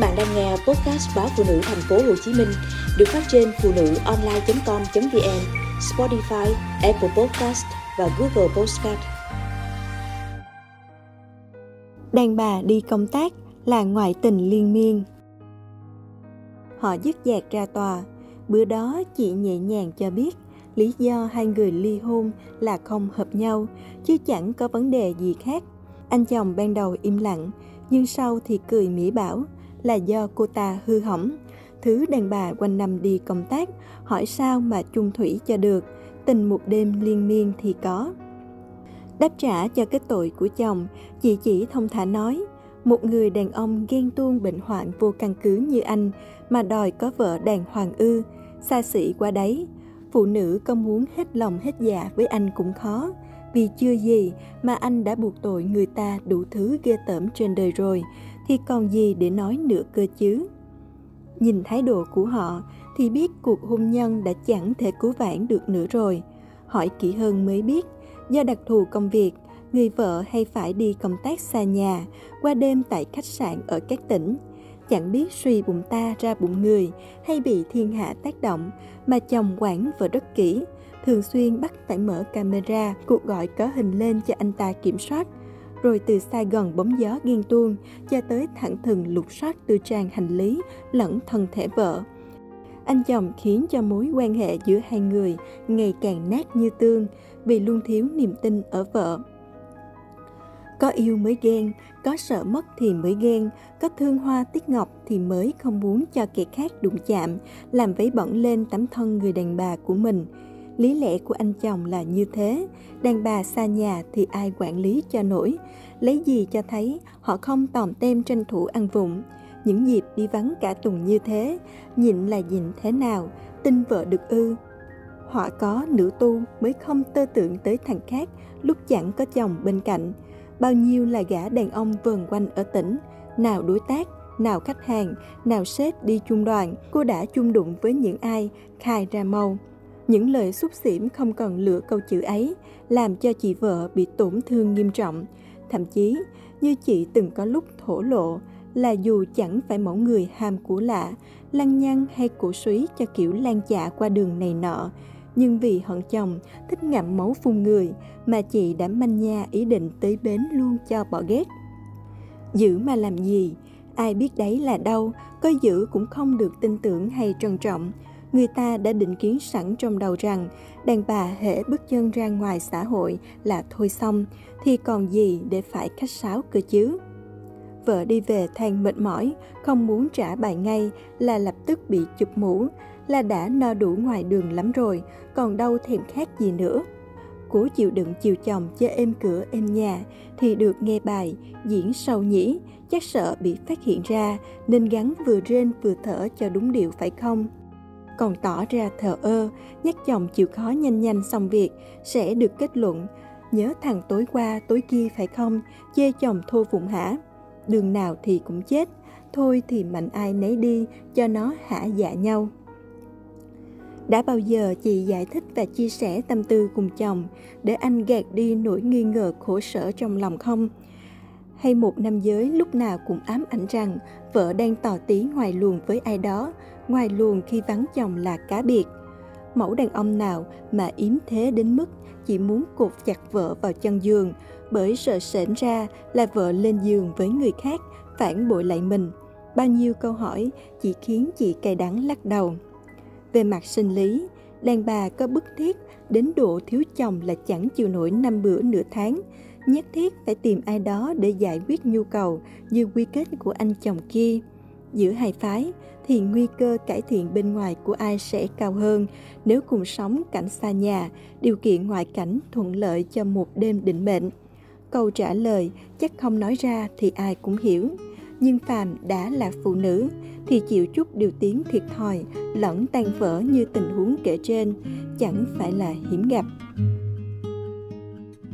bạn đang nghe podcast báo Phụ Nữ Thành phố Hồ Chí Minh được phát trên phunuonline.com.vn, Spotify, Apple Podcast và Google Podcast. Đàn bà đi công tác là ngoại tình liên miên. Họ dứt dạc ra tòa. Bữa đó chị nhẹ nhàng cho biết lý do hai người ly hôn là không hợp nhau, chứ chẳng có vấn đề gì khác. Anh chồng ban đầu im lặng, nhưng sau thì cười mỉa bảo là do cô ta hư hỏng. Thứ đàn bà quanh năm đi công tác, hỏi sao mà chung thủy cho được, tình một đêm liên miên thì có. Đáp trả cho cái tội của chồng, chị chỉ thông thả nói, một người đàn ông ghen tuông bệnh hoạn vô căn cứ như anh mà đòi có vợ đàng hoàng ư, xa xỉ quá đấy. Phụ nữ có muốn hết lòng hết dạ với anh cũng khó, vì chưa gì mà anh đã buộc tội người ta đủ thứ ghê tởm trên đời rồi, thì còn gì để nói nữa cơ chứ. Nhìn thái độ của họ thì biết cuộc hôn nhân đã chẳng thể cứu vãn được nữa rồi. Hỏi kỹ hơn mới biết, do đặc thù công việc, người vợ hay phải đi công tác xa nhà, qua đêm tại khách sạn ở các tỉnh. Chẳng biết suy bụng ta ra bụng người hay bị thiên hạ tác động mà chồng quản vợ rất kỹ, thường xuyên bắt phải mở camera, cuộc gọi có hình lên cho anh ta kiểm soát. Rồi từ Sài Gòn bóng gió ghen tuông cho tới thẳng thừng lục soát từ trang hành lý lẫn thân thể vợ. Anh chồng khiến cho mối quan hệ giữa hai người ngày càng nát như tương vì luôn thiếu niềm tin ở vợ. Có yêu mới ghen, có sợ mất thì mới ghen, có thương hoa tiếc ngọc thì mới không muốn cho kẻ khác đụng chạm, làm vấy bẩn lên tấm thân người đàn bà của mình. Lý lẽ của anh chồng là như thế, đàn bà xa nhà thì ai quản lý cho nổi, lấy gì cho thấy họ không tòm tem tranh thủ ăn vụng. Những dịp đi vắng cả tuần như thế, nhịn là nhịn thế nào, tin vợ được ư? Họa có nữ tu mới không tơ tưởng tới thằng khác lúc chẳng có chồng bên cạnh. Bao nhiêu là gã đàn ông vờn quanh ở tỉnh, nào đối tác, nào khách hàng, nào sếp đi chung đoàn, cô đã chung đụng với những ai khai ra màu. Những lời xúc xỉm không còn lựa câu chữ ấy làm cho chị vợ bị tổn thương nghiêm trọng. Thậm chí, như chị từng có lúc thổ lộ là dù chẳng phải mẫu người ham của lạ, lăng nhăng hay cổ suý cho kiểu lan dạ qua đường này nọ, nhưng vì hận chồng thích ngậm máu phun người mà chị đã manh nha ý định tới bến luôn cho bỏ ghét. Giữ mà làm gì? Ai biết đấy là đâu, có giữ cũng không được tin tưởng hay trân trọng. Người ta đã định kiến sẵn trong đầu rằng đàn bà hễ bước chân ra ngoài xã hội là thôi xong, thì còn gì để phải khách sáo cơ chứ. Vợ đi về than mệt mỏi, không muốn trả bài ngay là lập tức bị chụp mũ, là đã no đủ ngoài đường lắm rồi, còn đâu thèm khát gì nữa. Cố chịu đựng chiều chồng cho êm cửa êm nhà, thì được nghe bài, diễn sâu nhĩ, chắc sợ bị phát hiện ra, nên gắn vừa rên vừa thở cho đúng điệu phải không? Còn tỏ ra thờ ơ, nhắc chồng chịu khó nhanh xong việc, sẽ được kết luận, nhớ thằng tối qua tối kia phải không, chê chồng thô phụng hả? Đường nào thì cũng chết, thôi thì mạnh ai nấy đi, cho nó hả dạ nhau. Đã bao giờ chị giải thích và chia sẻ tâm tư cùng chồng để anh gạt đi nỗi nghi ngờ khổ sở trong lòng không? Hay một nam giới lúc nào cũng ám ảnh rằng vợ đang tò tí ngoài luồng với ai đó, ngoài luồng khi vắng chồng là cá biệt. Mẫu đàn ông nào mà yếm thế đến mức chỉ muốn cột chặt vợ vào chân giường bởi sợ sễn ra là vợ lên giường với người khác, phản bội lại mình. Bao nhiêu câu hỏi chỉ khiến chị cay đắng lắc đầu. Về mặt sinh lý, đàn bà có bức thiết đến độ thiếu chồng là chẳng chịu nổi năm bữa nửa tháng, nhất thiết phải tìm ai đó để giải quyết nhu cầu như quy kết của anh chồng kia. Giữa hai phái thì nguy cơ cải thiện bên ngoài của ai sẽ cao hơn nếu cùng sống cảnh xa nhà, điều kiện ngoại cảnh thuận lợi cho một đêm định mệnh. Câu trả lời chắc không nói ra thì ai cũng hiểu. Nhưng phàm đã là phụ nữ thì chịu chút điều tiếng thiệt thòi lẫn tan vỡ như tình huống kể trên chẳng phải là hiếm gặp.